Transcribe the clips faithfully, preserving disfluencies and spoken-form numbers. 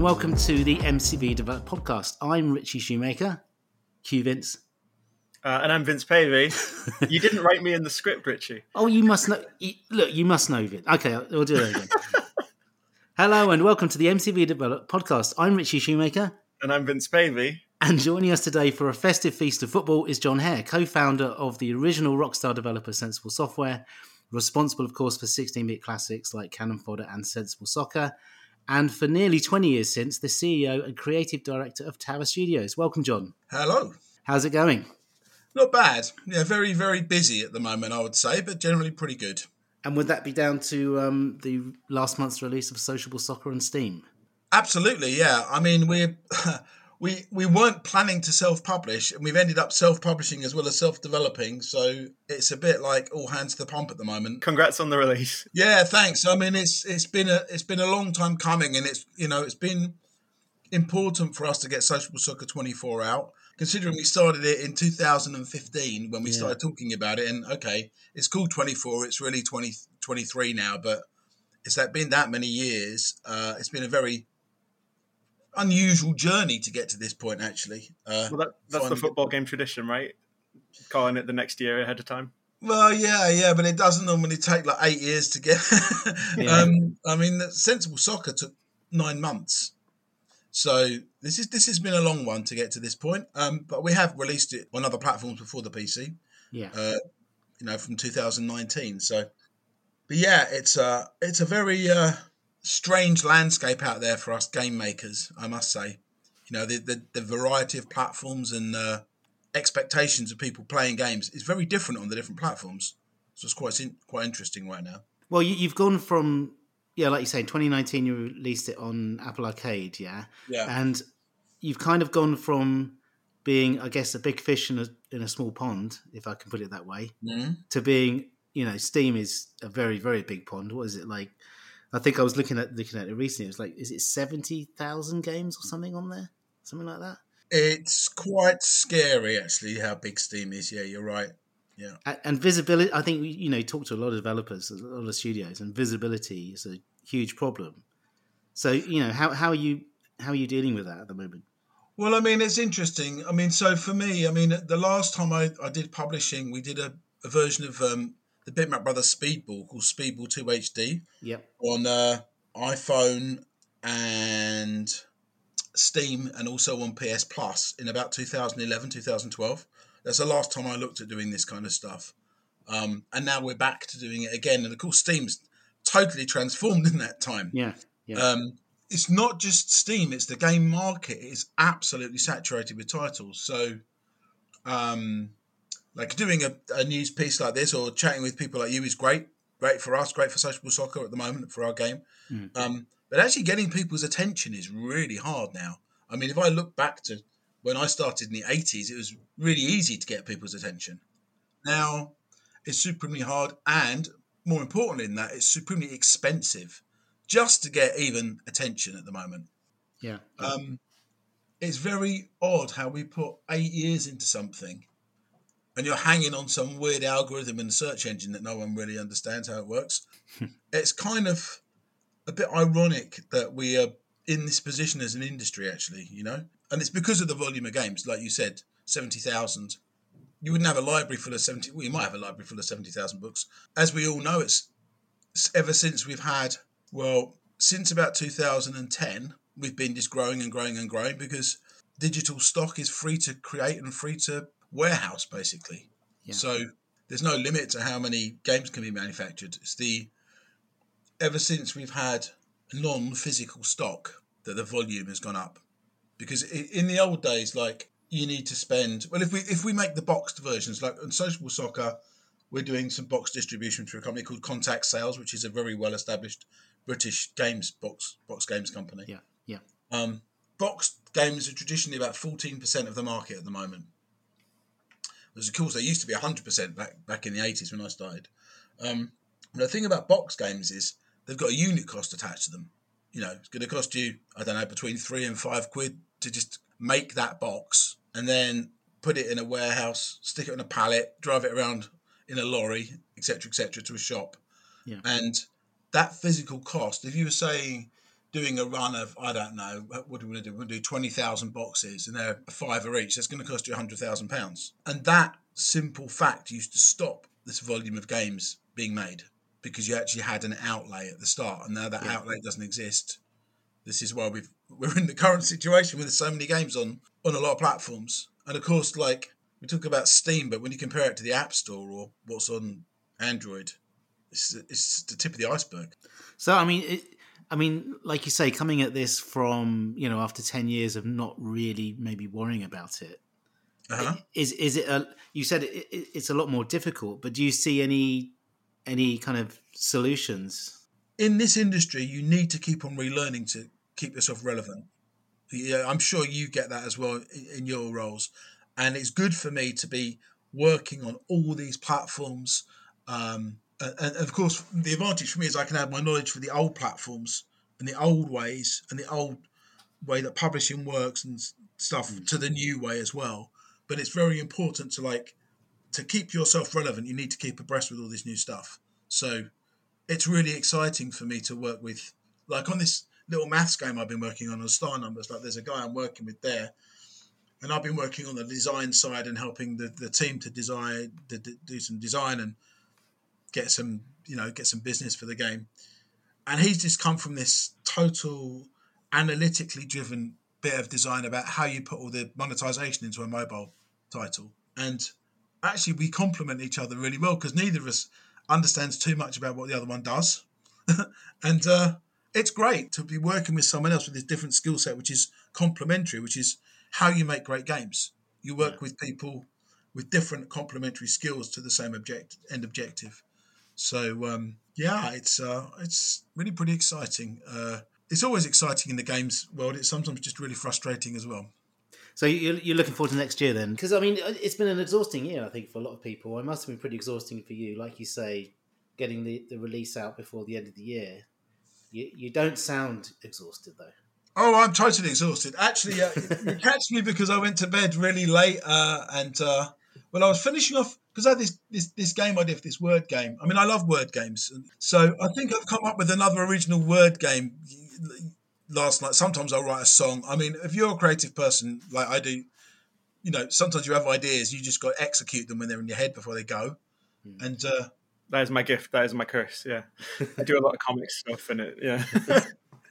and welcome to the M C V Develop Podcast. I'm Richie Shoemaker. Q Vince. Uh, and I'm Vince Pavey. You didn't write me in the script, Richie. Oh, you must know. You, look, you must know Vince. Okay, we'll do it again. Hello and welcome to the M C V Develop Podcast. I'm Richie Shoemaker. And I'm Vince Pavey. And joining us today for a festive feast of football is Jon Hare, co-founder of the original Rockstar developer Sensible Software, responsible, of course, for sixteen-bit classics like Cannon Fodder and Sensible Soccer, and for nearly twenty years since, the C E O and creative director of Tower Studios. Welcome, Jon. Hello. How's it going? Not bad. Yeah, very, very busy at the moment, I would say, but generally pretty good. And would that be down to um, the last month's release of Sociable Soccer on Steam? Absolutely, yeah. I mean, we're... We we weren't planning to self-publish, and we've ended up self-publishing as well as self-developing, so it's a bit like all hands to the pump at the moment. Congrats on the release. Yeah, thanks. I mean, it's it's been a it's been a long time coming, and it's you know it's been important for us to get Sociable Soccer twenty-four out, considering we started it in two thousand fifteen when we yeah. started talking about it. And okay, it's called twenty-four; it's really twenty twenty-three now, but it's that been that many years. Uh, it's been a very unusual journey to get to this point, actually. Uh, well, that, that's the football game tradition, right? Calling it the next year ahead of time. Well, yeah, yeah, but it doesn't normally take like eight years to get. yeah. um, I mean, the Sensible Soccer took nine months, so this is this has been a long one to get to this point. Um, but we have released it on other platforms before the P C. Yeah, uh, you know, from two thousand nineteen. So, but yeah, it's a uh, it's a very. Uh, strange landscape out there for us game makers, I must say. You know, the the, the variety of platforms and uh, expectations of people playing games is very different on the different platforms. So it's quite quite interesting right now. Well, you, you've gone from, yeah, like you say, twenty nineteen you released it on Apple Arcade, yeah? Yeah. And you've kind of gone from being, I guess, a big fish in a, in a small pond, if I can put it that way, mm-hmm. to being, you know, Steam is a very, very big pond. What is it like? I think I was looking at looking at it recently. It was like, is it seventy thousand games or something on there? Something like that? It's quite scary, actually, how big Steam is. Yeah, you're right. Yeah. And visibility, I think, you know, talk to a lot of developers, a lot of studios, and visibility is a huge problem. So, you know, how, how are you how are you dealing with that at the moment? Well, I mean, it's interesting. I mean, so for me, I mean, the last time I, I did publishing, we did a, a version of... Um, the Bitmap Brothers Speedball called Speedball two H D yep. on uh, iPhone and Steam and also on P S Plus in about two thousand eleven, two thousand twelve. That's the last time I looked at doing this kind of stuff. Um, and now we're back to doing it again. And of course, Steam's totally transformed in that time. Yeah. yeah. Um, it's not just Steam. It's the game market. It is absolutely saturated with titles. So... Um, Like doing a, a news piece like this or chatting with people like you is great. Great for us, great for Sociable Soccer at the moment for our game. Mm. Um, but actually getting people's attention is really hard now. I mean, if I look back to when I started in the eighties, it was really easy to get people's attention. Now it's supremely hard, and more importantly than that, it's supremely expensive just to get even attention at the moment. Yeah. Um, it's very odd how we put eight years into something and you're hanging on some weird algorithm in the search engine that no one really understands how it works. It's kind of a bit ironic that we are in this position as an industry, actually, you know? And it's because of the volume of games, like you said, seventy thousand. You wouldn't have a library full of seventy... Well, you might have a library full of seventy thousand books. As we all know, it's, it's ever since we've had... Well, since about two thousand ten, we've been just growing and growing and growing because digital stock is free to create and free to... warehouse basically. Yeah. So there's no limit to how many games can be manufactured. It's the ever since we've had non-physical stock that the volume has gone up, because in the old days, like you need to spend, well, if we if we make the boxed versions, like on Sociable Soccer, we're doing some box distribution through a company called Contact Sales, which is a very well-established British games box box games company. Yeah, yeah. Um, boxed games are traditionally about fourteen percent of the market at the moment. Because, of course, they used to be one hundred percent back, back in the eighties when I started. Um, the thing about box games is they've got a unit cost attached to them. You know, it's going to cost you, I don't know, between three and five quid to just make that box and then put it in a warehouse, stick it on a pallet, drive it around in a lorry, et cetera, et cetera, to a shop. Yeah. And that physical cost, if you were saying doing a run of, I don't know, what do we want to do? We want to do twenty thousand boxes and they're a fiver each. That's going to cost you one hundred thousand pounds. And that simple fact used to stop this volume of games being made because you actually had an outlay at the start. And now that yeah. outlay doesn't exist. This is why we've, we're in the current situation where there's so many games on, on a lot of platforms. And of course, like we talk about Steam, but when you compare it to the App Store or what's on Android, it's, it's the tip of the iceberg. So, I mean... It- I mean, like you say, coming at this from, you know, after ten years of not really maybe worrying about it, uh-huh. is is it a, you said it, it, it's a lot more difficult, but do you see any any kind of solutions? In this industry, you need to keep on relearning to keep yourself relevant. Yeah, I'm sure you get that as well in, in your roles. And it's good for me to be working on all these platforms, um and of course, the advantage for me is I can add my knowledge for the old platforms and the old ways and the old way that publishing works and stuff mm. to the new way as well. But it's very important to like to keep yourself relevant. You need to keep abreast with all this new stuff. So it's really exciting for me to work with, like on this little maths game I've been working on on Star Numbers. Like there's a guy I'm working with there, and I've been working on the design side and helping the, the team to design, to do some design and get some, you know, get some business for the game. And he's just come from this total analytically driven bit of design about how you put all the monetization into a mobile title. And actually we complement each other really well because neither of us understands too much about what the other one does. and uh, it's great to be working with someone else with this different skill set, which is complementary, which is how you make great games. You work yeah. with people with different complementary skills to the same object end objective. So, um, yeah, it's uh, it's really pretty exciting. Uh, it's always exciting in the games world. It's sometimes just really frustrating as well. So you're, you're looking forward to next year then? Because, I mean, it's been an exhausting year, I think, for a lot of people. It must have been pretty exhausting for you. Like you say, getting the, the release out before the end of the year. You, you don't sound exhausted, though. Oh, I'm totally exhausted. Actually, uh, you catch me because I went to bed really late uh, and... Uh, Well, I was finishing off because I had this, this this game I did, this word game. I mean, I love word games. So I think I've come up with another original word game last night. Sometimes I'll write a song. I mean, if you're a creative person like I do, you know, sometimes you have ideas. You just got to execute them when they're in your head before they go. Mm. And uh, that is my gift. That is my curse. Yeah. I do a lot of comic stuff in it. Yeah.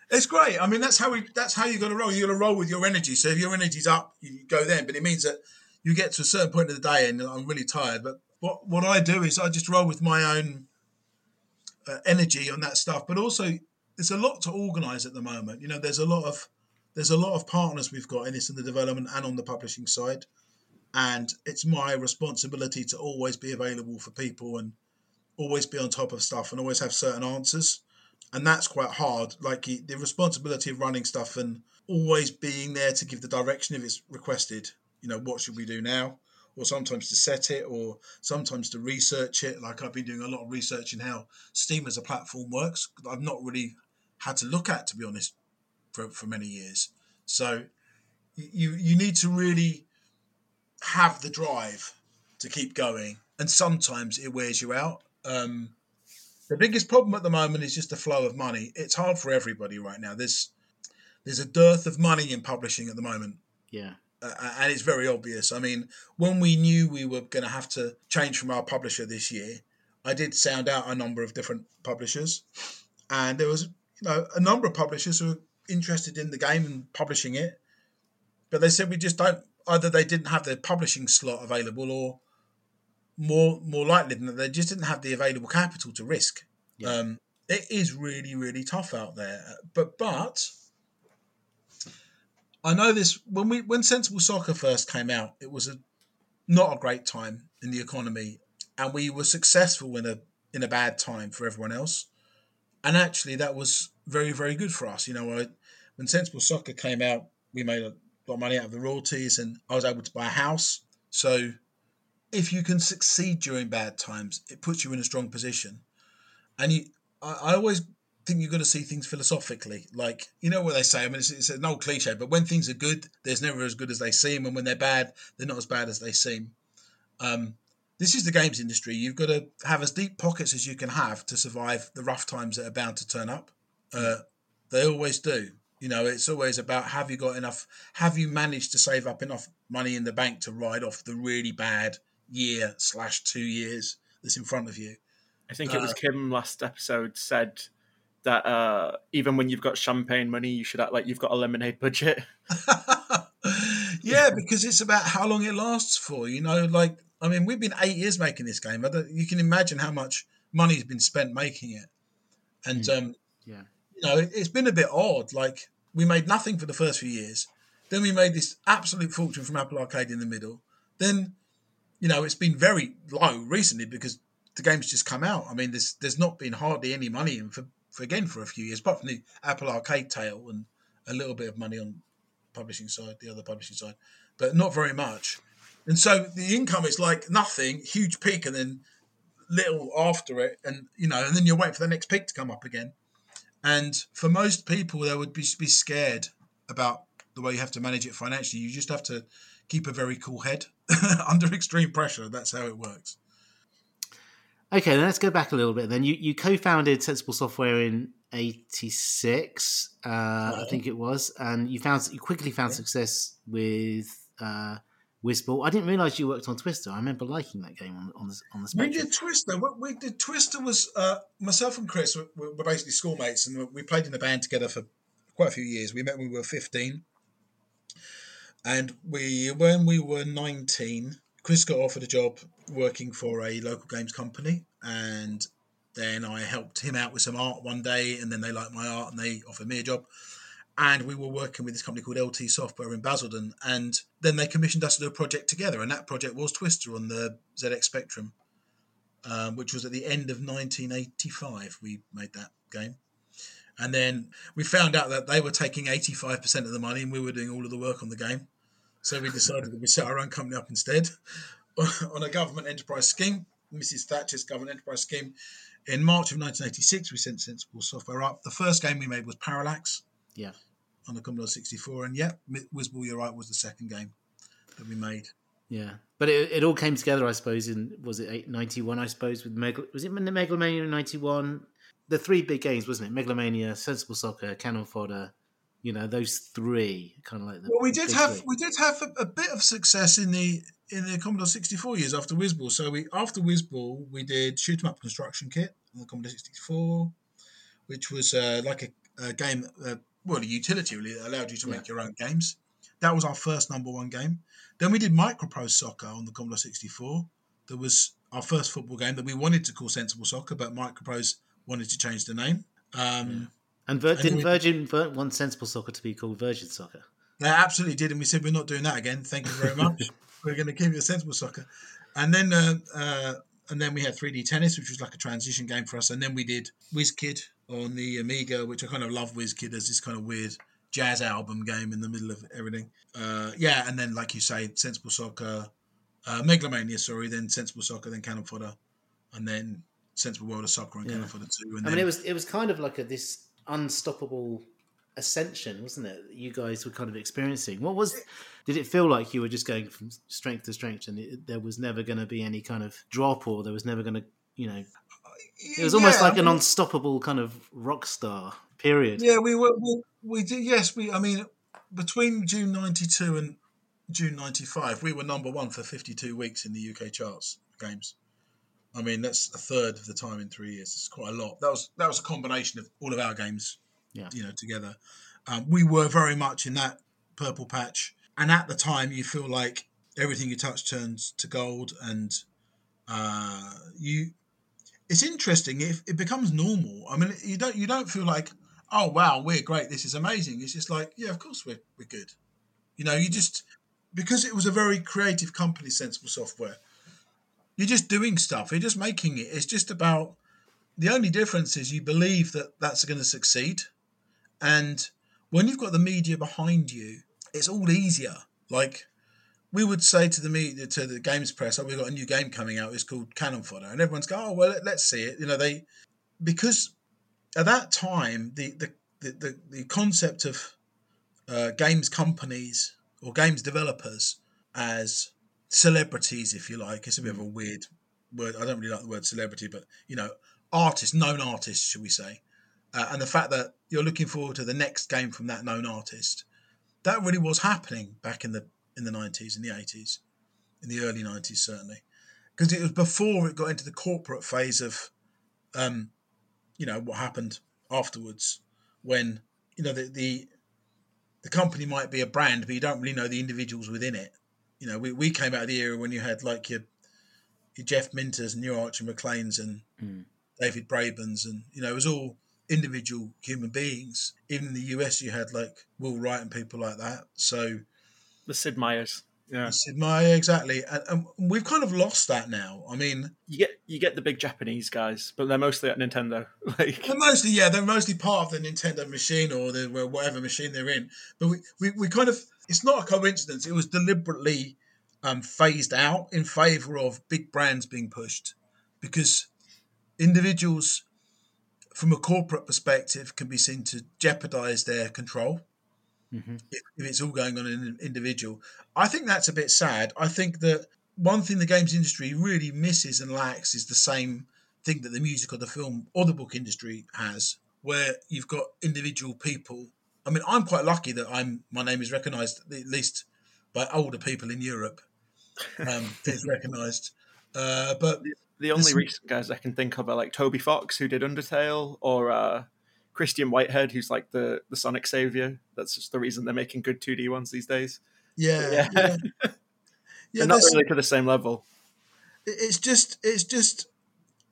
It's great. I mean, that's how we, that's how you got to roll. You got to roll with your energy. So if your energy's up, you go then. But it means that you get to a certain point of the day and I'm really tired. But what, what I do is I just roll with my own uh, energy on that stuff. But also there's a lot to organise at the moment. You know, there's a lot of there's a lot of partners we've got in this in the development and on the publishing side. And it's my responsibility to always be available for people and always be on top of stuff and always have certain answers. And that's quite hard. Like the responsibility of running stuff and always being there to give the direction if it's requested. You know, what should we do now? Or sometimes to set it or sometimes to research it. Like I've been doing a lot of research in how Steam as a platform works. I've not really had to look at, to be honest, for, for many years. So you you need to really have the drive to keep going. And sometimes it wears you out. Um, the biggest problem at the moment is just the flow of money. It's hard for everybody right now. There's, there's a dearth of money in publishing at the moment. Yeah. Uh, and it's very obvious. I mean, when we knew we were going to have to change from our publisher this year, I did sound out a number of different publishers. And there was, you know, a number of publishers who were interested in the game and publishing it. But they said we just don't, either they didn't have the publishing slot available or more more likely than that, they just didn't have the available capital to risk. Yeah. Um, it is really, really tough out there. But, but... I know this when we when Sensible Soccer first came out, it was a not a great time in the economy, and we were successful in a in a bad time for everyone else. And actually, that was very very good for us. You know, I, when Sensible Soccer came out, we made a lot of money out of the royalties, and I was able to buy a house. So, if you can succeed during bad times, it puts you in a strong position. And you, I, I always. think you've got to see things philosophically, like you know what they say. I mean, it's, it's an old cliche, but when things are good, there's never as good as they seem, and when they're bad, they're not as bad as they seem. Um, this is the games industry. You've got to have as deep pockets as you can have to survive the rough times that are bound to turn up. Uh, They always do. You know, it's always about, have you got enough, have you managed to save up enough money in the bank to ride off the really bad year slash two years that's in front of you? I think uh, it was Kim last episode said that uh, even when you've got champagne money, you should act like you've got a lemonade budget. Yeah, because it's about how long it lasts for, you know, like, I mean, we've been eight years making this game. I don't, you can imagine how much money has been spent making it. And, mm. um, yeah. you know, it, it's been a bit odd. Like, we made nothing for the first few years. Then we made this absolute fortune from Apple Arcade in the middle. Then, you know, it's been very low recently because the game's just come out. I mean, there's there's not been hardly any money in for, for again, for a few years, apart from the Apple Arcade tale and a little bit of money on publishing side, the other publishing side, but not very much. And so the income is like nothing, huge peak, and then little after it, and you know, and then you're waiting for the next peak to come up again. And for most people, they would be, be scared about the way you have to manage it financially. You just have to keep a very cool head under extreme pressure. That's how it works. Okay, then let's go back a little bit. Then you, you co-founded Sensible Software in eighty-six, uh, wow. I think it was, and you found you quickly found yeah. success with uh, Wizball. I didn't realise you worked on Twister. I remember liking that game on, on the on the Spectrum. We did Twister. What we did Twister was uh, myself and Chris were, were basically schoolmates, and we played in a band together for quite a few years. We met when we were fifteen, and we when we were nineteen, Chris got offered a job working for a local games company, and then I helped him out with some art one day, and then they liked my art and they offered me a job. And we were working with this company called L T Software in Basildon, and then they commissioned us to do a project together, and that project was Twister on the Z X Spectrum, um, which was at the end of nineteen eighty-five. We made that game. And then we found out that they were taking eighty-five percent of the money and we were doing all of the work on the game. So we decided that we set our own company up instead on a government enterprise scheme, Missus Thatcher's government enterprise scheme. In March of nineteen eighty-six, we sent Sensible Software up. The first game we made was Parallax yeah, on the Commodore sixty-four. And yeah, Wizball, you're right, was the second game that we made. Yeah, but it, it all came together, I suppose, in, was it ninety-one, I suppose, with Meg- was it Mega-lo-Mania in ninety-one? The three big games, wasn't it? Mega-lo-Mania, Sensible Soccer, Cannon Fodder. You know, those three kind of like the. Well, we did have three. we did have a, a bit of success in the in the Commodore sixty-four years after Wizball. So we after Wizball we did Shoot 'em Up Construction Kit on the Commodore sixty-four, which was uh, like a, a game, uh, well, a utility really that allowed you to yeah. make your own games. That was our first number one game. Then we did Microprose Soccer on the Commodore sixty-four. That was our first football game that we wanted to call Sensible Soccer, but Microprose wanted to change the name. Um, yeah. And Vir- didn't Virgin want Sensible Soccer to be called Virgin Soccer? They absolutely did, and we said, we're not doing that again. Thank you very much. We're going to give you Sensible Soccer. And then uh, uh, and then we had three D Tennis, which was like a transition game for us. And then we did WizKid on the Amiga, which I kind of love WizKid as this kind of weird jazz album game in the middle of everything. Uh, yeah, and then, like you say, Sensible Soccer, uh, Mega-lo-Mania, sorry, then Sensible Soccer, then Cannon Fodder, and then Sensible World of Soccer and yeah. Cannon Fodder two. And I then- mean, it was it was kind of like a this... unstoppable ascension, wasn't it, that you guys were kind of experiencing? What was, did it feel like you were just going from strength to strength and it, there was never going to be any kind of drop, or there was never going to, you know, it was almost yeah, like I mean, an unstoppable kind of rock star period? Yeah, we were, we, we did, yes, we, I mean, between June ninety-two and June ninety-five, we were number one for fifty-two weeks in the U K charts games. I mean, that's a third of the time in three years. It's quite a lot. That was that was a combination of all of our games, yeah. you know, together. Um, we were very much in that purple patch. And at the time, you feel like everything you touch turns to gold. And uh, you, it's interesting. It, it becomes normal. I mean, you don't you don't feel like, oh, wow, we're great. This is amazing. It's just like, yeah, of course we're we're good. You know, you just, because it was a very creative company, Sensible Software, you're just doing stuff. You're just making it. It's just about, the only difference is you believe that that's going to succeed. And when you've got the media behind you, it's all easier. Like we would say to the media, to the games press, oh, we've got a new game coming out. It's called Cannon Fodder. And everyone's going, oh, well, let's see it. You know, they, because at that time, the, the, the, the, the concept of uh, games companies or games developers as celebrities, if you like, it's a bit of a weird word. I don't really like the word celebrity, but you know, artists, known artists, should we say? Uh, and the fact that you're looking forward to the next game from that known artist. That really was happening back in the in the nineties, in the eighties, in the early nineties certainly, because it was before it got into the corporate phase of, um, you know, what happened afterwards when, you know, the the, the company might be a brand, but you don't really know the individuals within it. You know, we, we came out of the era when you had like your your Jeff Minters and your Archie McLeans and mm. David Brabens, and, you know, it was all individual human beings. Even in the U S, you had like Will Wright and people like that. So the Sid Meier's, yeah, Sid Meier, exactly. And, and we've kind of lost that now. I mean, you get you get the big Japanese guys, but they're mostly at Nintendo. Like they're mostly, yeah, they're mostly part of the Nintendo machine or the whatever machine they're in. But we we, we kind of, it's not a coincidence. It was deliberately um, phased out in favour of big brands being pushed, because individuals from a corporate perspective can be seen to jeopardise their control mm-hmm. if, if it's all going on in an individual. I think that's a bit sad. I think that one thing the games industry really misses and lacks is the same thing that the music or the film or the book industry has, where you've got individual people. I mean, I'm quite lucky that I'm my name is recognised, at least by older people in Europe. Um, it's recognised. Uh, but... The only recent guys I can think of are like Toby Fox, who did Undertale, or uh, Christian Whitehead, who's like the, the Sonic Savior. That's just the reason they're making good two D ones these days. Yeah, yeah, yeah. yeah not really to the same level. It's just, it's just,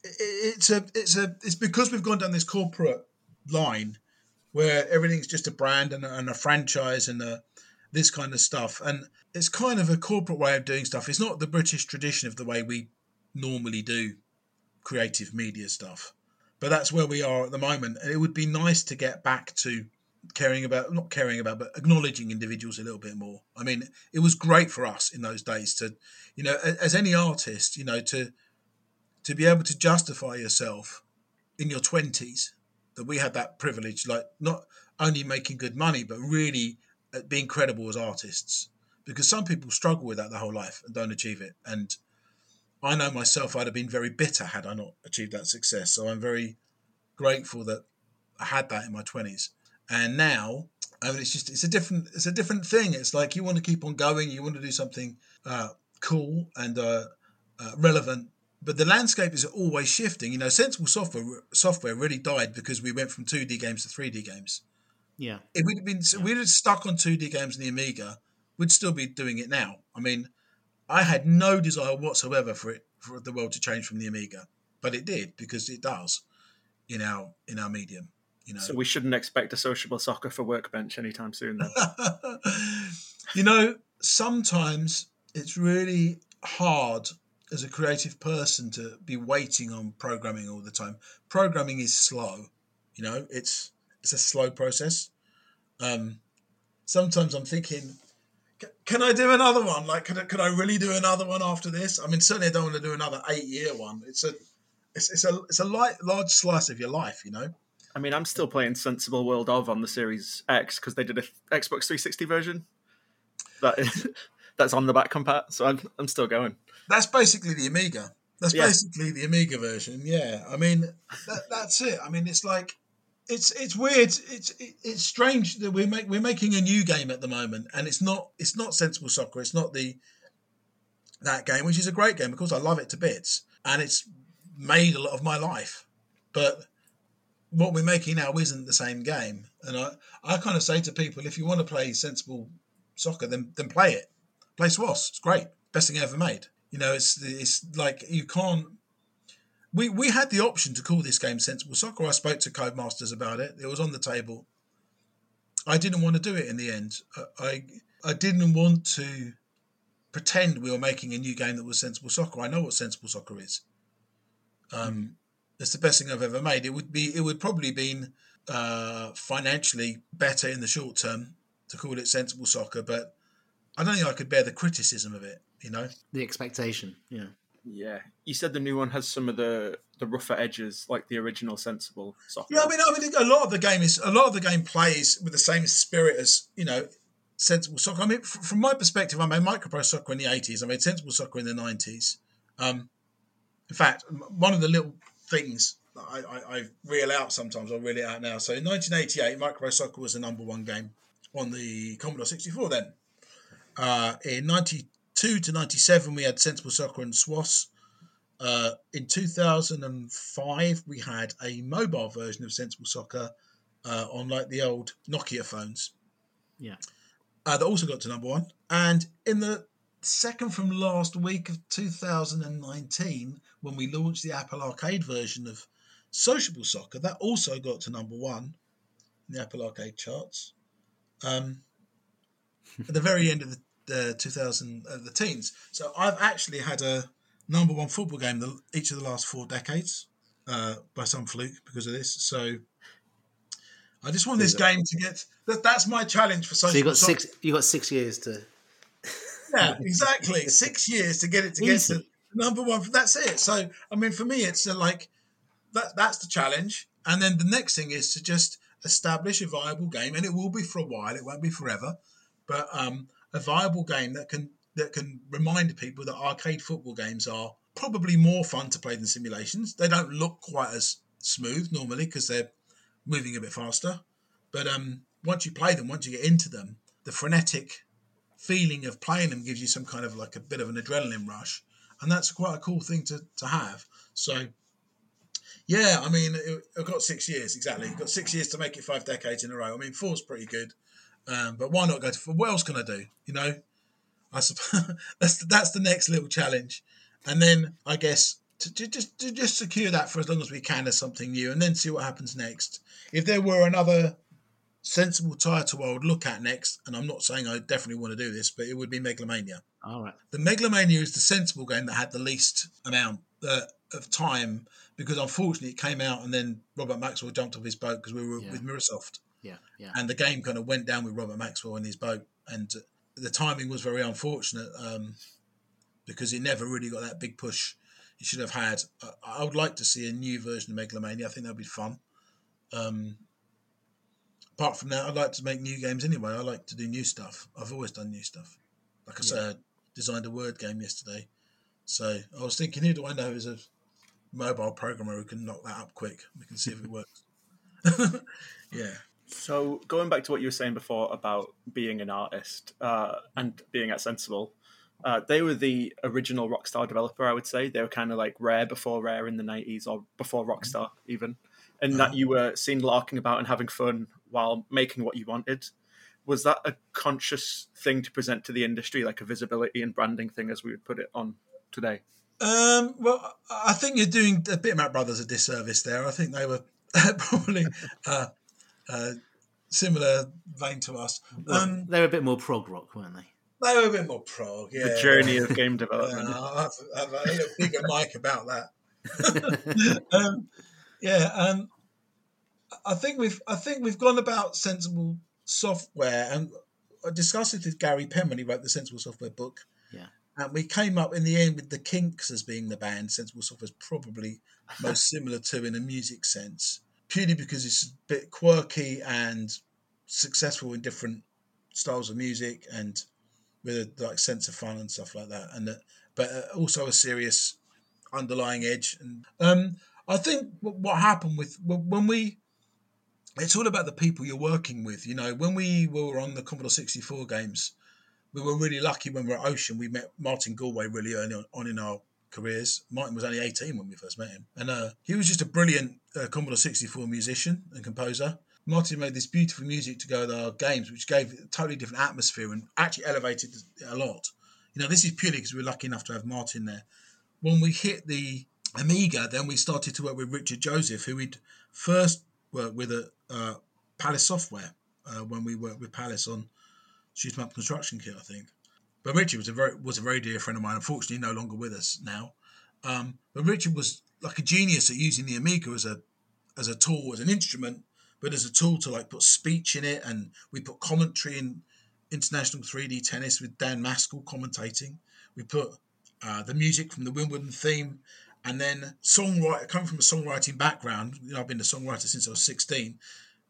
it's a, it's a, it's because we've gone down this corporate line where everything's just a brand and a, and a franchise and a, this kind of stuff, and it's kind of a corporate way of doing stuff. It's not the British tradition of the way we normally do creative media stuff, but that's where we are at the moment, and it would be nice to get back to caring about not caring about but acknowledging individuals a little bit more. I mean, it was great for us in those days to, you know, as any artist, you know, to to be able to justify yourself in your twenties, that we had that privilege, like not only making good money but really being credible as artists, because some people struggle with that their whole life and don't achieve it. And I know myself, I'd have been very bitter had I not achieved that success. So I'm very grateful that I had that in my twenties. And now, I mean, it's just, it's a different, it's a different thing. It's like, you want to keep on going. You want to do something uh, cool and uh, uh, relevant, but the landscape is always shifting. You know, Sensible Software software really died because we went from two D games to three D games. Yeah. If we'd have been, yeah. we'd have stuck on two D games in the Amiga, we'd still be doing it now. I mean, I had no desire whatsoever for it, for the world to change from the Amiga, but it did, because it does in our in our medium. You know, so we shouldn't expect a Sociable Soccer for Workbench anytime soon, though. You know, sometimes it's really hard as a creative person to be waiting on programming all the time. Programming is slow. You know, it's it's a slow process. Um, sometimes I'm thinking, can I do another one? Like, could I, could I really do another one after this? I mean, certainly I don't want to do another eight-year one. It's a, it's, it's a, it's a light, large slice of your life, you know. I mean, I'm still playing Sensible World of on the Series X because they did a Xbox three sixty version. That is, that's on the back compat, so I'm, I'm still going. That's basically the Amiga. That's yeah. basically the Amiga version. Yeah, I mean, that, that's it. I mean, it's like. It's it's weird. It's it's strange that we're make, we're making a new game at the moment, and it's not it's not Sensible Soccer. It's not the that game, which is a great game. Of course, I love it to bits, and it's made a lot of my life. But what we're making now isn't the same game. And I, I kind of say to people, if you want to play Sensible Soccer, then then play it. Play S W S. It's great. Best thing I ever made. You know, it's it's like you can't. We we had the option to call this game Sensible Soccer. I spoke to Codemasters about it. It was on the table. I didn't want to do it in the end. I I didn't want to pretend we were making a new game that was Sensible Soccer. I know what Sensible Soccer is. Um, it's the best thing I've ever made. It would be it would probably been uh, financially better in the short term to call it Sensible Soccer, but I don't think I could bear the criticism of it. You know, the expectation. Yeah. Yeah, you said the new one has some of the, the rougher edges, like the original Sensible Soccer. Yeah, I mean, I mean, a lot of the game is a lot of the game plays with the same spirit as, you know, Sensible Soccer. I mean, f- from my perspective, I made Microprose Soccer in the eighties. I made Sensible Soccer in the nineties. Um, in fact, one of the little things I, I, I reel out sometimes. I'll reel it out now. So in nineteen eighty-eight, Microprose Soccer was the number one game on the Commodore sixty-four then. Uh, in ninety-two to ninety-seven, we had Sensible Soccer and S W S. Uh, in two thousand five, we had a mobile version of Sensible Soccer uh, on like the old Nokia phones. Yeah. Uh, that also got to number one. And in the second from last week of two thousand nineteen, when we launched the Apple Arcade version of Sociable Soccer, that also got to number one in the Apple Arcade charts. Um, at the very end of the, the two thousand, uh, the teens. So I've actually had a number one football game the, each of the last four decades uh, by some fluke because of this. So I just want this game to get. That, that's my challenge for Sociable. So you got six. You got six years to. Yeah, exactly. Six years to get it to get to number one. That's it. So, I mean, for me, it's like that. That's the challenge. And then the next thing is to just establish a viable game, and it will be for a while. It won't be forever, but um, a viable game that can that can remind people that arcade football games are probably more fun to play than simulations. They don't look quite as smooth normally because they're moving a bit faster. But um, once you play them, once you get into them, the frenetic feeling of playing them gives you some kind of like a bit of an adrenaline rush, and that's quite a cool thing to to have. So yeah, I mean, I've got six years exactly. I've got six years to make it five decades in a row. I mean, four's pretty good, um, but why not go to four? What else can I do? You know, I suppose that's the, that's the next little challenge, and then I guess to, to just to just secure that for as long as we can as something new, and then see what happens next. If there were another sensible title I would look at next, and I'm not saying I definitely want to do this, but it would be Mega-lo-Mania. All right. The Mega-lo-Mania is the sensible game that had the least amount uh, of time, because unfortunately it came out and then Robert Maxwell jumped off his boat because we were yeah. with Microsoft. Yeah, yeah. And the game kind of went down with Robert Maxwell and his boat, and the timing was very unfortunate um, because it never really got that big push it should have had. I, I would like to see a new version of Mega-lo-Mania. I think that'd be fun. Um, Apart from that, I like to make new games anyway. I like to do new stuff. I've always done new stuff. Like I yeah. said, I designed a word game yesterday. So I was thinking, who do I know is a mobile programmer who can knock that up quick? We can see if it works. Yeah. So going back to what you were saying before about being an artist uh, and being at Sensible, uh, they were the original Rockstar developer, I would say. They were kind of like Rare before Rare in the nineties, or before Rockstar even. And that you were seen larking about and having fun while making what you wanted. Was that a conscious thing to present to the industry, like a visibility and branding thing, as we would put it on today? Um, well, I think you're doing the Bitmap Brothers a disservice there. I think they were probably uh, uh, similar vein to us. Well, um, they were a bit more prog rock, weren't they? They were a bit more prog, yeah. The journey of game development. Yeah, I'll have, have a little bigger mic about that. um, Yeah, um, I think we've I think we've gone about Sensible Software, and I discussed it with Gary Penn when he wrote the Sensible Software book. Yeah, and we came up in the end with the Kinks as being the band Sensible Software is probably most similar to in a music sense, purely because it's a bit quirky and successful in different styles of music and with a like sense of fun and stuff like that, and uh, but uh, also a serious underlying edge and. Um, I think what happened with when we, it's all about the people you're working with. You know, when we were on the Commodore sixty-four games, we were really lucky when we were at Ocean. We met Martin Galway really early on in our careers. Martin was only eighteen when we first met him. And uh, he was just a brilliant uh, Commodore sixty-four musician and composer. Martin made this beautiful music to go with our games, which gave it a totally different atmosphere and actually elevated it a lot. You know, this is purely because we were lucky enough to have Martin there. When we hit the Amiga, then we started to work with Richard Joseph, who we'd first worked with at uh, Palace Software uh, when we worked with Palace on Shoot 'em Up Construction Kit, I think. But Richard was a very was a very dear friend of mine. Unfortunately, no longer with us now. Um, but Richard was like a genius at using the Amiga as a as a tool, as an instrument, but as a tool to like put speech in it, and we put commentary in international three D tennis with Dan Maskell commentating. We put uh, the music from the Wimbledon theme. And then songwriter, coming from a songwriting background, you know, I've been a songwriter since I was sixteen.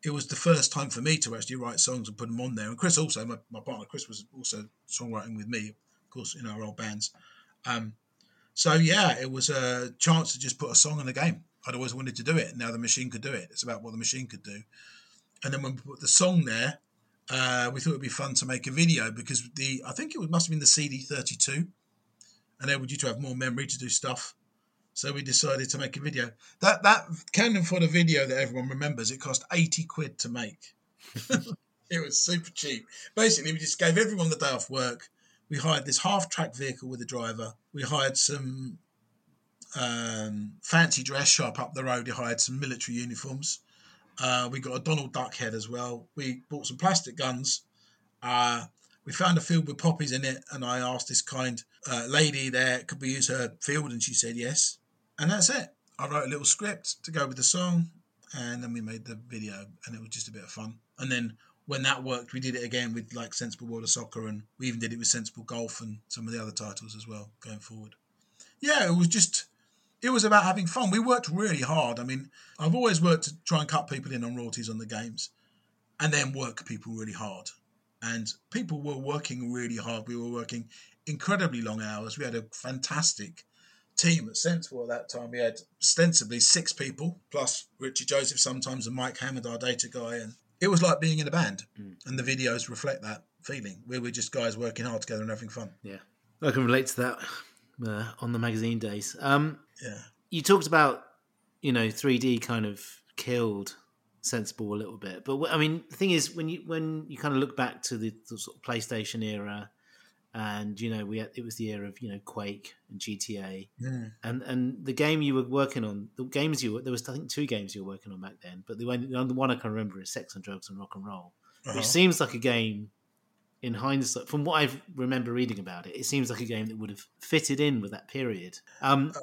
It was the first time for me to actually write songs and put them on there. And Chris also, my, my partner Chris, was also songwriting with me, of course, in our old bands. Um, so, yeah, it was a chance to just put a song in the game. I'd always wanted to do it. Now the machine could do it. It's about what the machine could do. And then when we put the song there, uh, we thought it'd be fun to make a video because the I think it must have been the C D thirty-two enabled you to have more memory to do stuff. So we decided to make a video. That that Cannon Fodder video that everyone remembers, it cost eighty quid to make. It was super cheap. Basically, we just gave everyone the day off work. We hired this half-track vehicle with a driver. We hired some um, fancy dress shop up the road. We hired some military uniforms. Uh, we got a Donald Duck head as well. We bought some plastic guns. Uh, we found a field with poppies in it, and I asked this kind uh, lady there, could we use her field? And she said yes. And that's it. I wrote a little script to go with the song, and then we made the video, and it was just a bit of fun. And then when that worked, we did it again with like Sensible World of Soccer, and we even did it with Sensible Golf and some of the other titles as well going forward. Yeah, it was just, it was about having fun. We worked really hard. I mean, I've always worked to try and cut people in on royalties on the games and then work people really hard. And people were working really hard. We were working incredibly long hours. We had a fantastic team at Sensible at that time. We had ostensibly six people, plus Richie Joseph sometimes and Mike Hammond, our data guy. And it was like being in a band. Mm. And the videos reflect that feeling. We were just guys working hard together and having fun. Yeah. I can relate to that uh, on the magazine days. Um, yeah. You talked about, you know, three D kind of killed Sensible a little bit. But I mean, the thing is, when you when you kind of look back to the, the sort of PlayStation era, and you know, we had, it was the era of, you know, Quake and G T A, yeah. and and the game you were working on, the games you were, there was I think two games you were working on back then, but the one, the one I can remember is Sex and Drugs and Rock and Roll, uh-huh. which seems like a game in hindsight, from what I remember reading about it, it seems like a game that would have fitted in with that period. Um,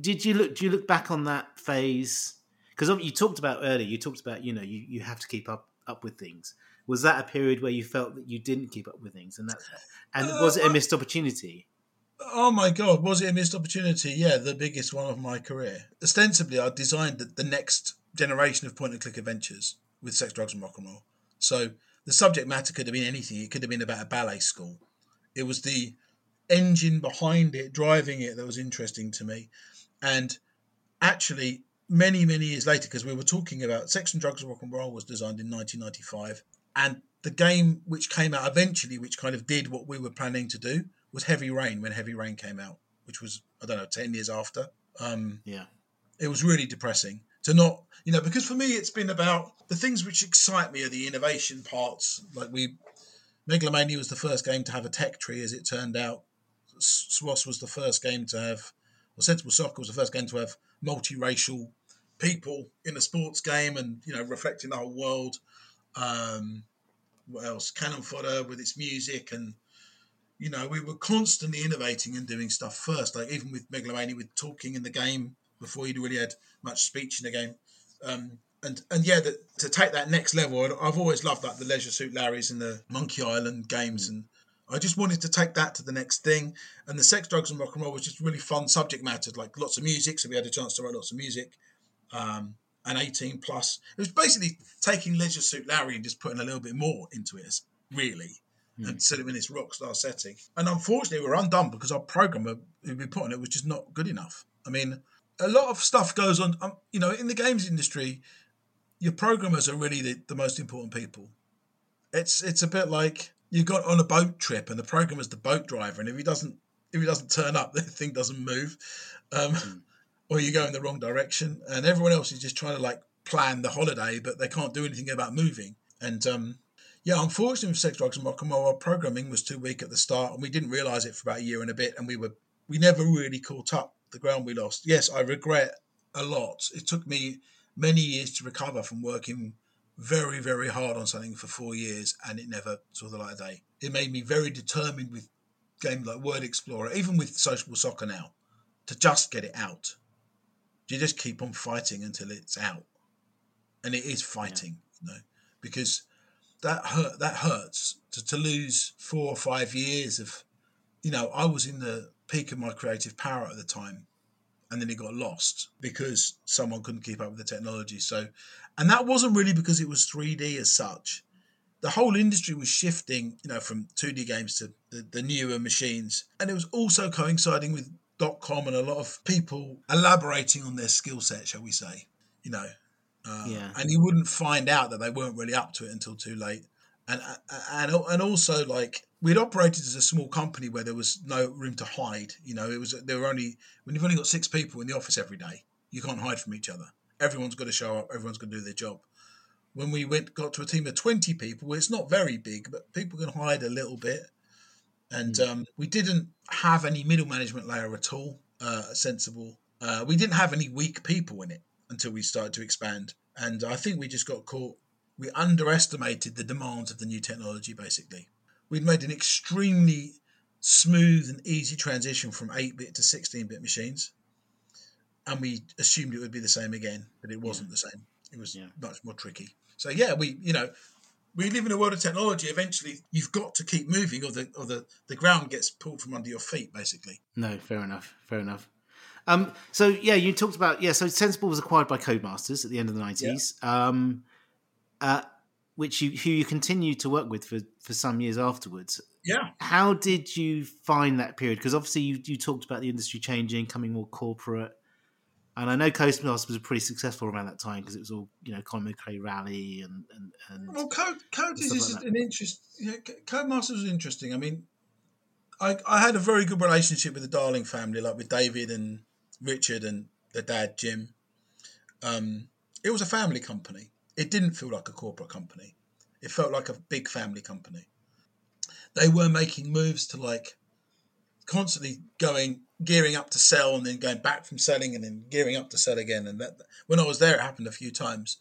did you look? Do you look back on that phase? Because you talked about earlier, you talked about, you know, you, you have to keep up, up with things. Was that a period where you felt that you didn't keep up with things? And that, and uh, was it a missed opportunity? Oh, my God. Was it a missed opportunity? Yeah, the biggest one of my career. Ostensibly, I designed the, the next generation of point-and-click adventures with Sex, Drugs and Rock and Roll. So the subject matter could have been anything. It could have been about a ballet school. It was the engine behind it, driving it, that was interesting to me. And actually, many, many years later, because we were talking about Sex and Drugs and Rock and Roll was designed in nineteen ninety-five, and the game which came out eventually, which kind of did what we were planning to do, was Heavy Rain, when Heavy Rain came out, which was, I don't know, ten years after. Um, yeah. It was really depressing to not, you know, because for me, it's been about the things which excite me are the innovation parts. Like we, Mega-lo-Mania was the first game to have a tech tree, as it turned out. S W S was the first game to have, well, Sensible Soccer was the first game to have multiracial people in a sports game, and, you know, reflecting the whole world. Um, what else? Cannon Fodder with its music, and, you know, we were constantly innovating and doing stuff first. Like even with Mega-lo-Mania, with talking in the game before you'd really had much speech in the game. Um, and and yeah, the, to take that next level, I've always loved like the Leisure Suit Larrys and the Monkey Island games, and I just wanted to take that to the next thing. And the Sex, Drugs and Rock and Roll was just really fun subject matter, like lots of music. So we had a chance to write lots of music. Um, and eighteen plus, it was basically taking Leisure Suit Larry and just putting a little bit more into it, really, mm. and set it in this Rockstar setting. And unfortunately, we were undone because our programmer who'd been put on it was just not good enough. I mean, a lot of stuff goes on, um, you know, in the games industry, your programmers are really the, the most important people. It's it's a bit like you got on a boat trip and the programmer's the boat driver, and if he doesn't if he doesn't turn up, the thing doesn't move. Um, mm. Or you go in the wrong direction, and everyone else is just trying to like plan the holiday, but they can't do anything about moving. And um, yeah, unfortunately, with Sex, Drugs and Rock and Roll, our programming was too weak at the start, and we didn't realise it for about a year and a bit, and we were we never really caught up the ground we lost. Yes, I regret a lot. It took me many years to recover from working very, very hard on something for four years, and it never saw the light of day. It made me very determined with games like Word Explorer, even with Sociable Soccer now, to just get it out. You just keep on fighting until it's out, and it is fighting, yeah. you know, because that hurt. That hurts to, to lose four or five years of, you know, I was in the peak of my creative power at the time, and then it got lost because someone couldn't keep up with the technology. So, and that wasn't really because it was three D as such. The whole industry was shifting, you know, from two D games to the, the newer machines, and it was also coinciding with dot com and a lot of people elaborating on their skill set, shall we say, you know. Uh, yeah. And you wouldn't find out that they weren't really up to it until too late. And and and also, like, we'd operated as a small company where there was no room to hide. You know, it was there were only when you've only got six people in the office every day, you can't hide from each other. Everyone's got to show up. Everyone's got to do their job. When we went got to a team of twenty people, it's not very big, but people can hide a little bit. And mm. um, we didn't have any middle management layer at all. Uh, sensible. Uh, we didn't have any weak people in it until we started to expand. And I think we just got caught. We underestimated the demands of the new technology, basically. We'd made an extremely smooth and easy transition from eight-bit to sixteen-bit machines, and we assumed it would be the same again, but it wasn't yeah. the same. It was yeah. much more tricky. So, yeah, we you know, we live in a world of technology. Eventually, you've got to keep moving, or the or the, the ground gets pulled from under your feet, basically. No, fair enough, fair enough. Um, so, yeah, you talked about... Yeah, so Sensible was acquired by Codemasters at the end of the nineties. Yeah. Um Uh, which you who you continued to work with for, for some years afterwards. Yeah. How did you find that period? Because obviously you, you talked about the industry changing, coming more corporate, and I know Codemasters was pretty successful around that time because it was all, you know, Colin McRae rally and and, and well, Code Code is like an interest. Yeah, Codemasters was interesting. I mean, I I had a very good relationship with the Darling family, like with David and Richard and their dad Jim. Um, it was a family company. It didn't feel like a corporate company. It felt like a big family company. They were making moves to like constantly going, gearing up to sell and then going back from selling and then gearing up to sell again. And that, when I was there, it happened a few times.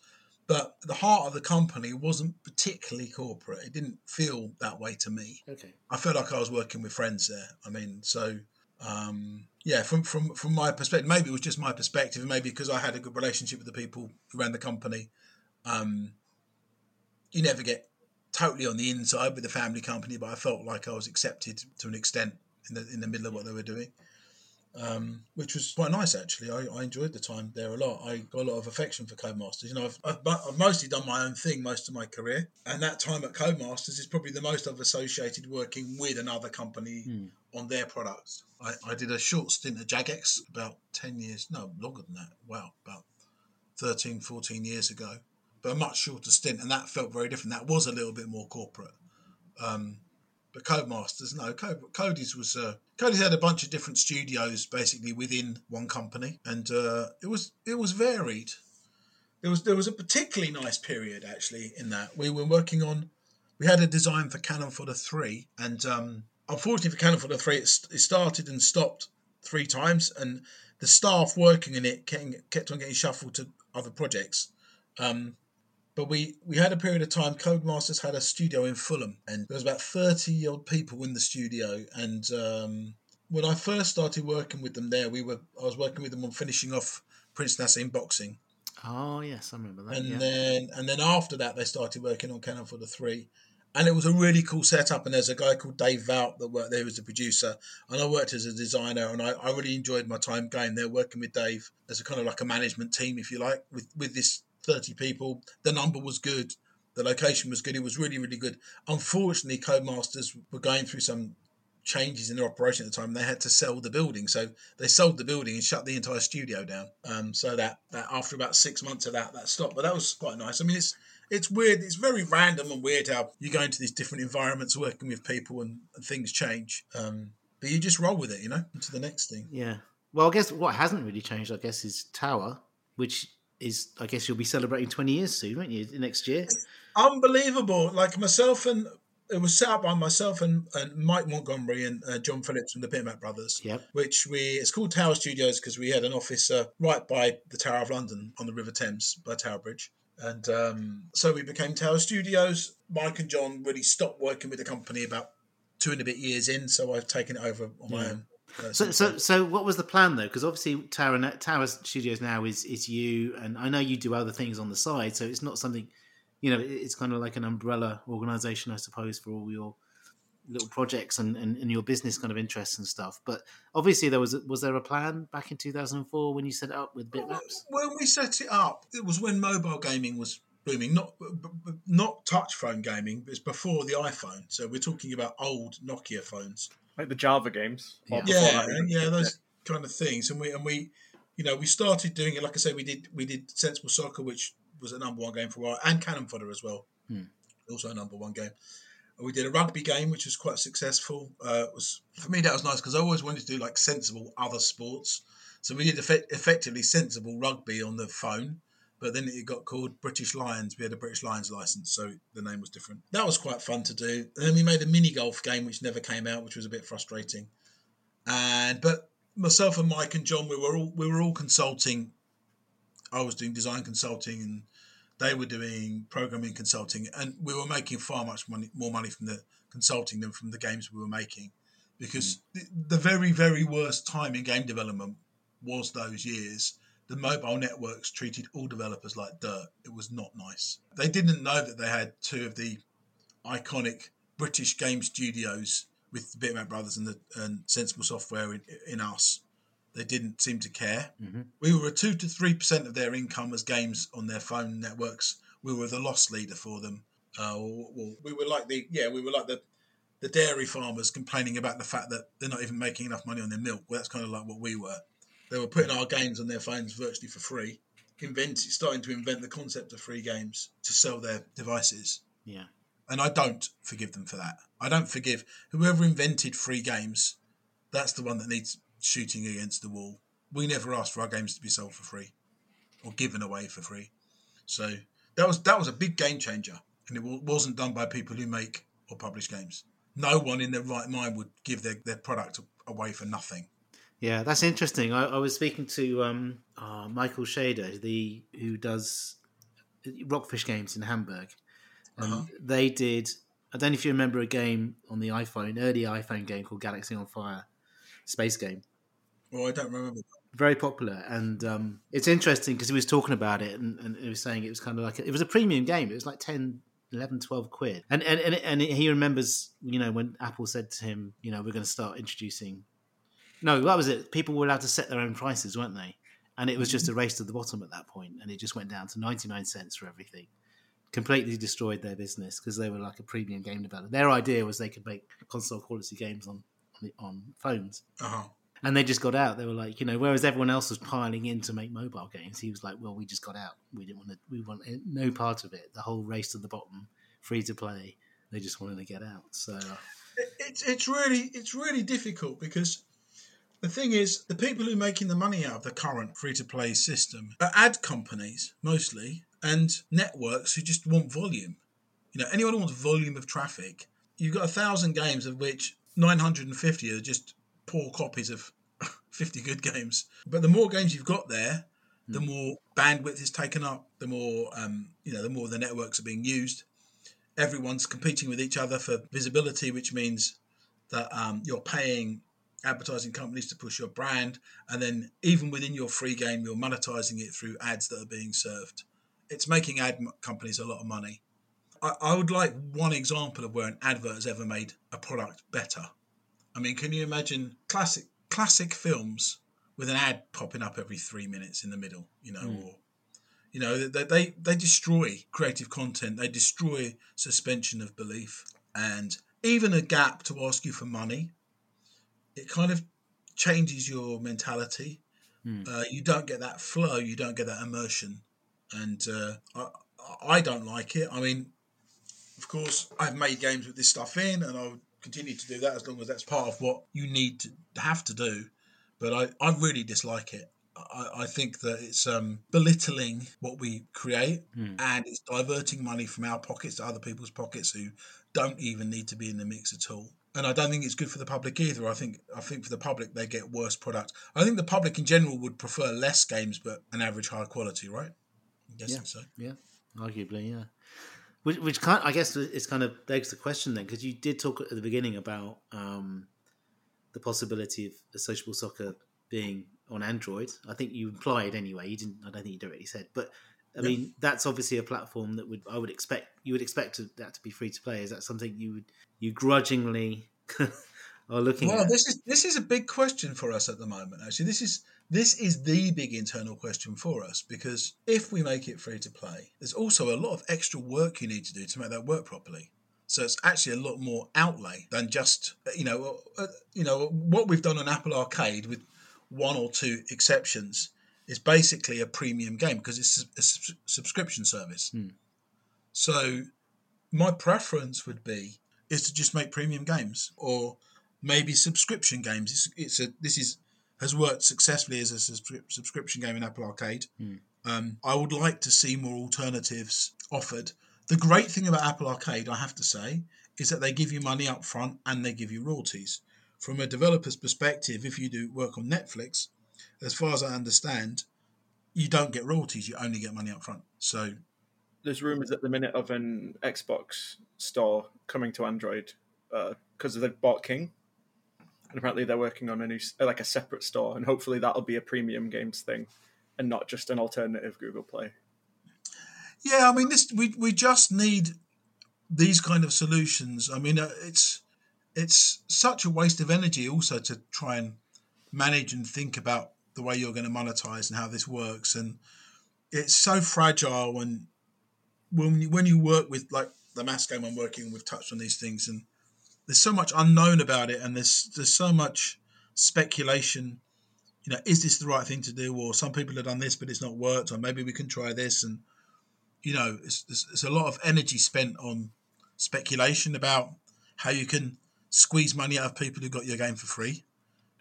But the heart of the company wasn't particularly corporate. It didn't feel that way to me. Okay. I felt like I was working with friends there. I mean, so um, yeah, from, from, from my perspective, maybe it was just my perspective, maybe because I had a good relationship with the people who ran the company. Um, you never get totally on the inside with the family company, but I felt like I was accepted to an extent in the in the middle of what they were doing, um, which was quite nice actually. I, I enjoyed the time there a lot. I got a lot of affection for Codemasters. You know, I've, I've, I've mostly done my own thing most of my career, and that time at Codemasters is probably the most I've associated working with another company mm. on their products. I, I did a short stint at Jagex about ten years, no longer than that. Wow, about thirteen, fourteen years ago. But a much shorter stint, and that felt very different. That was a little bit more corporate. Um, but Codemasters, no, Cody's was uh, Cody's had a bunch of different studios basically within one company, and uh, it was it was varied. There was there was a particularly nice period actually in that we were working on. We had a design for Cannon Fodder three, and um, unfortunately for Cannon Fodder three, it, st- it started and stopped three times, and the staff working in it kept, kept on getting shuffled to other projects. Um, But we, we had a period of time, Codemasters had a studio in Fulham, and there was about thirty odd people in the studio. And um, when I first started working with them there, we were I was working with them on finishing off Prince Nassim Boxing. Oh, yes, I remember that. And yeah. then and then after that, they started working on Cannon Fodder three. And it was a really cool setup. And there's a guy called Dave Vout that worked there, who was a producer. And I worked as a designer, and I, I really enjoyed my time going there, working with Dave as a kind of like a management team, if you like, with, with this thirty people. The number was good. The location was good. It was really, really good. Unfortunately, Codemasters were going through some changes in their operation at the time. They had to sell the building. So they sold the building and shut the entire studio down. Um, so that, that after about six months of that, that stopped. But that was quite nice. I mean, it's it's weird. It's very random and weird how you go into these different environments working with people and, and things change. Um, but you just roll with it, you know, into the next thing. Yeah. Well, I guess what hasn't really changed, I guess, is Tower, which... is I guess you'll be celebrating twenty years soon, won't you? Next year, it's unbelievable. Like myself and it was set up by myself and, and Mike Montgomery and uh, John Phillips from the Bitmap Brothers. Yep. Which we it's called Tower Studios because we had an office uh, right by the Tower of London on the River Thames by Tower Bridge, and um, so we became Tower Studios. Mike and John really stopped working with the company about two and a bit years in, so I've taken it over on yeah. my own. Uh, so, so, so, what was the plan though? Because obviously, Tower, Tower Studios now is is you, and I know you do other things on the side. So it's not something, you know, it's kind of like an umbrella organization, I suppose, for all your little projects and, and, and your business kind of interests and stuff. But obviously, there was was there a plan back in two thousand four when you set it up with Bitmaps? When we set it up, it was when mobile gaming was booming, not not touch phone gaming. It's before the iPhone, so we're talking about old Nokia phones. Like the Java games. Yeah, yeah, yeah, those kind of things. And we and we, you know, we started doing it. Like I say, we did we did Sensible Soccer, which was a number one game for a while, and Cannon Fodder as well, hmm. also a number one game. We did a rugby game, which was quite successful. Uh, it was, for me, that was nice because I always wanted to do like sensible other sports. So we did effect- effectively sensible rugby on the phone, but then it got called British Lions. We had a British Lions license, so the name was different. That was quite fun to do. And then we made a mini golf game, which never came out, which was a bit frustrating. And but myself and Mike and John, we were all we were all consulting. I was doing design consulting and they were doing programming consulting, and we were making far much money, more money from the consulting than from the games we were making, because mm. the, the very, very worst time in game development was those years. The mobile networks treated all developers like dirt. It was not nice. They didn't know that they had two of the iconic British game studios with the Bitmap Brothers and the and Sensible Software in, in us. They didn't seem to care. Mm-hmm. We were two to three percent of their income as games on their phone networks. We were the loss leader for them. Uh, or, or we were like the yeah, we were like the the dairy farmers complaining about the fact that they're not even making enough money on their milk. Well, that's kind of like what we were. They were putting our games on their phones virtually for free, invent starting to invent the concept of free games to sell their devices. Yeah, and I don't forgive them for that. I don't forgive whoever invented free games. That's the one that needs shooting against the wall. We never asked for our games to be sold for free or given away for free. So that was that was a big game changer, and it wasn't done by people who make or publish games. No one in their right mind would give their, their product away for nothing. Yeah, that's interesting. I, I was speaking to um, uh, Michael Shader, the who does Rockfish Games in Hamburg. And uh-huh. They did, I don't know if you remember a game on the iPhone, early iPhone game called Galaxy on Fire, space game. Well, I don't remember. Very popular, and um, it's interesting because he was talking about it, and, and he was saying it was kind of like a, it was a premium game. It was like ten, eleven, twelve quid, and and and, and he remembers, you know, when Apple said to him, you know, we're going to start introducing. No, that was it. People were allowed to set their own prices, weren't they? And it was just a race to the bottom at that point, and it just went down to ninety-nine cents for everything. Completely destroyed their business because they were like a premium game developer. Their idea was they could make console quality games on on phones. Uh-huh. And they just got out. They were like, you know, whereas everyone else was piling in to make mobile games, he was like, well, we just got out. We didn't want to, we want no part of it. The whole race to the bottom, free to play. They just wanted to get out. So it's, it's really, it's really difficult because the thing is, the people who are making the money out of the current free to play system are ad companies mostly and networks who just want volume. You know, anyone who wants volume of traffic, you've got a thousand games of which nine hundred fifty are just poor copies of fifty good games. But the more games you've got there, the more bandwidth is taken up, the more um, you know, the more the networks are being used. Everyone's competing with each other for visibility, which means that um, you're paying advertising companies to push your brand. And then even within your free game, you're monetizing it through ads that are being served. It's making ad companies a lot of money. I, I would like one example of where an advert has ever made a product better. I mean, can you imagine classic classic films with an ad popping up every three minutes in the middle? You know, mm. or you know, they, they they destroy creative content, they destroy suspension of belief, and even a gap to ask you for money. It kind of changes your mentality. Mm. Uh, you don't get that flow, you don't get that immersion, and uh, I I don't like it. I mean, of course, I've made games with this stuff in, and I would continue to do that as long as that's part of what you need to have to do. But I, I really dislike it. I, I think that it's um, belittling what we create mm. and it's diverting money from our pockets to other people's pockets who don't even need to be in the mix at all. And I don't think it's good for the public either. I think I think for the public, they get worse product. I think the public in general would prefer less games, but an average high quality, right? I'm guessing yeah. so. Yeah, arguably, yeah. Which, which kind, I guess, it's kind of begs the question then, because you did talk at the beginning about um, the possibility of a Sociable Soccer being on Android. I think you implied anyway. You didn't. I don't think you directly said, but I yeah. mean, that's obviously a platform that would I would expect you would expect to, that to be free to play. Is that something you would you grudgingly are looking? Well, at? this is this is a big question for us at the moment. Actually, this is. This is the big internal question for us, because if we make it free to play, there's also a lot of extra work you need to do to make that work properly. So it's actually a lot more outlay than just, you know, uh, you know what we've done on Apple Arcade with one or two exceptions, is basically a premium game because it's a su- subscription service. Mm. So my preference would be is to just make premium games or maybe subscription games. It's, it's a this is has worked successfully as a subscri- subscription game in Apple Arcade. Mm. Um, I would like to see more alternatives offered. The great thing about Apple Arcade, I have to say, is that they give you money up front and they give you royalties. From a developer's perspective, if you do work on Netflix, as far as I understand, you don't get royalties, you only get money up front. So there's rumours at the minute of an Xbox store coming to Android because uh, they've bought King. And apparently they're working on a new, like a separate store, and hopefully that'll be a premium games thing and not just an alternative Google Play. Yeah, I mean, this we we just need these kind of solutions. I mean, it's it's such a waste of energy also to try and manage and think about the way you're going to monetize and how this works. And it's so fragile. And when you, when you work with, like the mass game I'm working, we've touched on these things, and there's so much unknown about it, and there's there's so much speculation. You know, is this the right thing to do? Or some people have done this, but it's not worked. Or maybe we can try this. And you know, it's, it's, it's a lot of energy spent on speculation about how you can squeeze money out of people who got your game for free.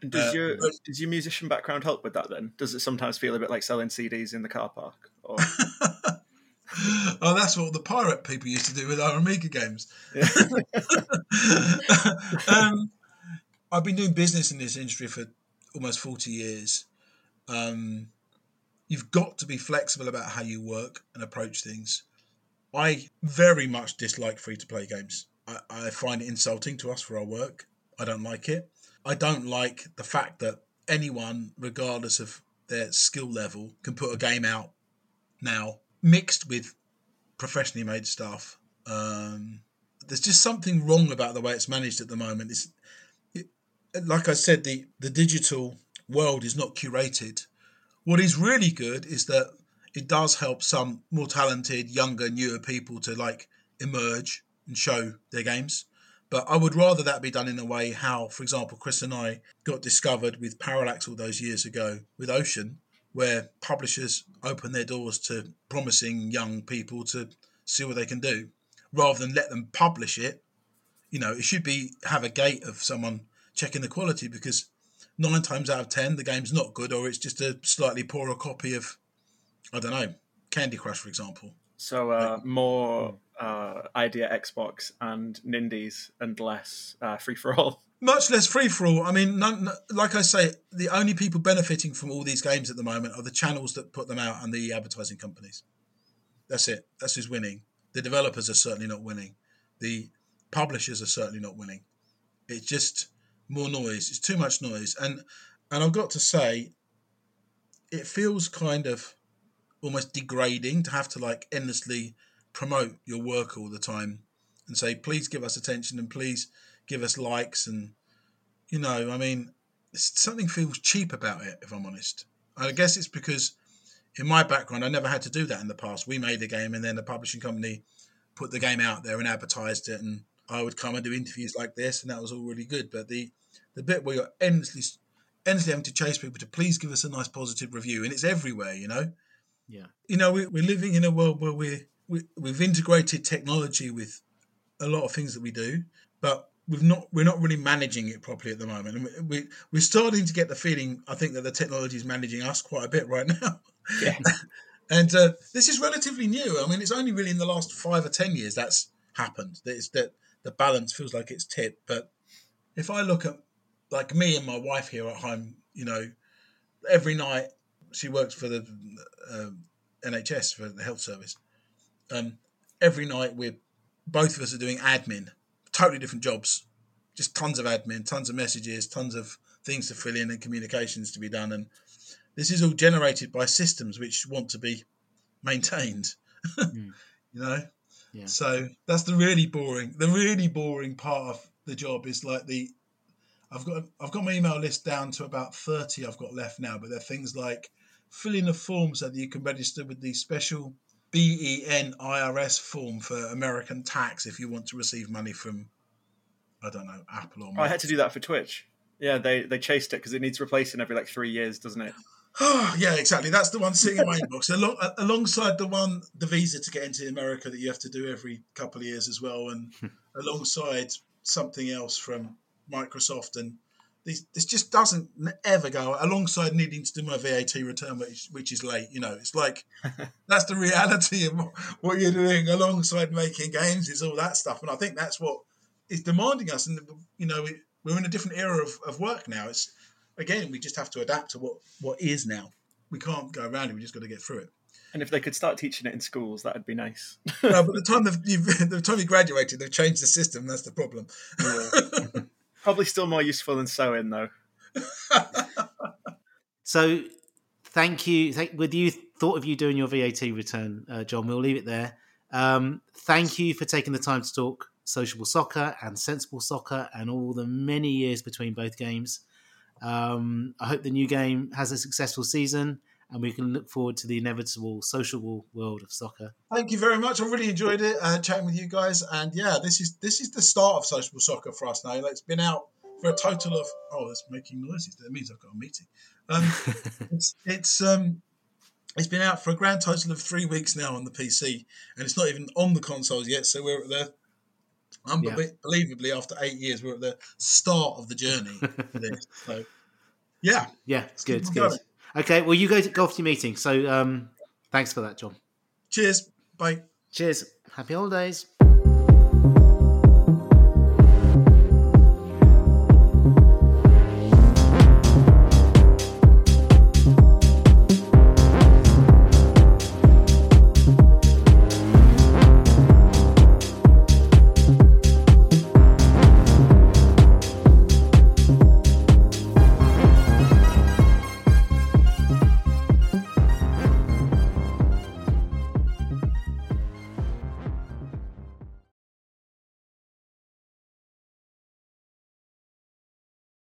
And does, uh, your, but, does your musician background help with that then? Does it sometimes feel a bit like selling C Ds in the car park? Or... oh, that's what the pirate people used to do with our Amiga games. Yeah. um, I've been doing business in this industry for almost forty years. Um You've got to be flexible about how you work and approach things. I very much dislike free-to-play games. I, I find it insulting to us for our work. I don't like it. I don't like the fact that anyone, regardless of their skill level, can put a game out now mixed with professionally made stuff. Um, there's just something wrong about the way it's managed at the moment. It's, it, like I said, the, the digital world is not curated. What is really good is that it does help some more talented, younger, newer people to like emerge and show their games. But I would rather that be done in a way how, for example, Chris and I got discovered with Parallax all those years ago with Ocean, where publishers open their doors to promising young people to see what they can do rather than let them publish it. You know, it should be have a gate of someone checking the quality, because nine times out of ten, the game's not good, or it's just a slightly poorer copy of, I don't know, Candy Crush, for example. So uh, like, more uh, Idea Xbox and Nindies and less uh, free-for-all. Much less free-for-all. I mean, none, like I say, the only people benefiting from all these games at the moment are the channels that put them out and the advertising companies. That's it. That's who's winning. The developers are certainly not winning. The publishers are certainly not winning. It's just... more noise. It's too much noise. And and I've got to say, it feels kind of almost degrading to have to like endlessly promote your work all the time and say, please give us attention and please give us likes. And, you know, I mean, something feels cheap about it, if I'm honest. I guess it's because in my background, I never had to do that in the past. We made a game and then the publishing company put the game out there and advertised it, and I would come and do interviews like this, and that was all really good. But the, the bit where you're endlessly, endlessly having to chase people to please give us a nice positive review, and it's everywhere, you know? Yeah. You know, we, we're living in a world where we're, we, we've integrated technology with a lot of things that we do, but we've not, we're not really managing it properly at the moment. And we, we, we're starting to get the feeling, I think, that the technology is managing us quite a bit right now. Yeah. and uh, this is relatively new. I mean, it's only really in the last five or ten years that's happened. That it's that... the balance feels like it's tipped. But if I look at like me and my wife here at home, you know, every night she works for the uh, N H S, for the health service. Um, every night we're both of us are doing admin, totally different jobs, just tons of admin, tons of messages, tons of things to fill in and communications to be done. And this is all generated by systems which want to be maintained, mm. you know? Yeah. So that's the really boring, the really boring part of the job is like the, I've got, I've got my email list down to about thirty I've got left now, but they're things like fill in a form so that you can register with the special B E N I R S form for American tax if you want to receive money from, I don't know, Apple or... Oh, I had to do that for Twitch. Yeah, they, they chased it because it needs replacing every like three years, doesn't it? Oh, yeah, exactly. That's the one sitting in my inbox. Along, alongside the one, the visa to get into America that you have to do every couple of years as well, and alongside something else from Microsoft. And these, this just doesn't ever go alongside needing to do my V A T return, which, which is late. You know, it's like that's the reality of what you're doing alongside making games is all that stuff. And I think that's what is demanding us. And, you know, we, we're in a different era of, of work now. It's, again, we just have to adapt to what, what is now. We can't go around it. We just got to get through it. And if they could start teaching it in schools, that would be nice. No, but the time you've, the time you graduated, they've changed the system. That's the problem. Yeah. Probably still more useful than sewing, though. So, thank you. Thank, with you thought of you doing your V A T return, uh, Jon. We'll leave it there. Um, thank you for taking the time to talk Sociable Soccer and Sensible Soccer and all the many years between both games. Um, I hope the new game has a successful season and we can look forward to the inevitable sociable world of soccer. Thank you very much. I really enjoyed it, uh, chatting with you guys. And yeah, this is this is the start of Sociable Soccer for us now. Like, it's been out for a total of... Oh, it's making noises. That means I've got a meeting. Um, it's it's um, it's been out for a grand total of three weeks now on the P C, and it's not even on the consoles yet, so we're at the... Unbelievably, yeah. After eight years, we're at the start of the journey. For this. So, yeah, yeah, it's good, it's good. Going. Okay, well, you go to go off to your meeting. So, um, thanks for that, Jon. Cheers. Bye. Cheers. Happy holidays.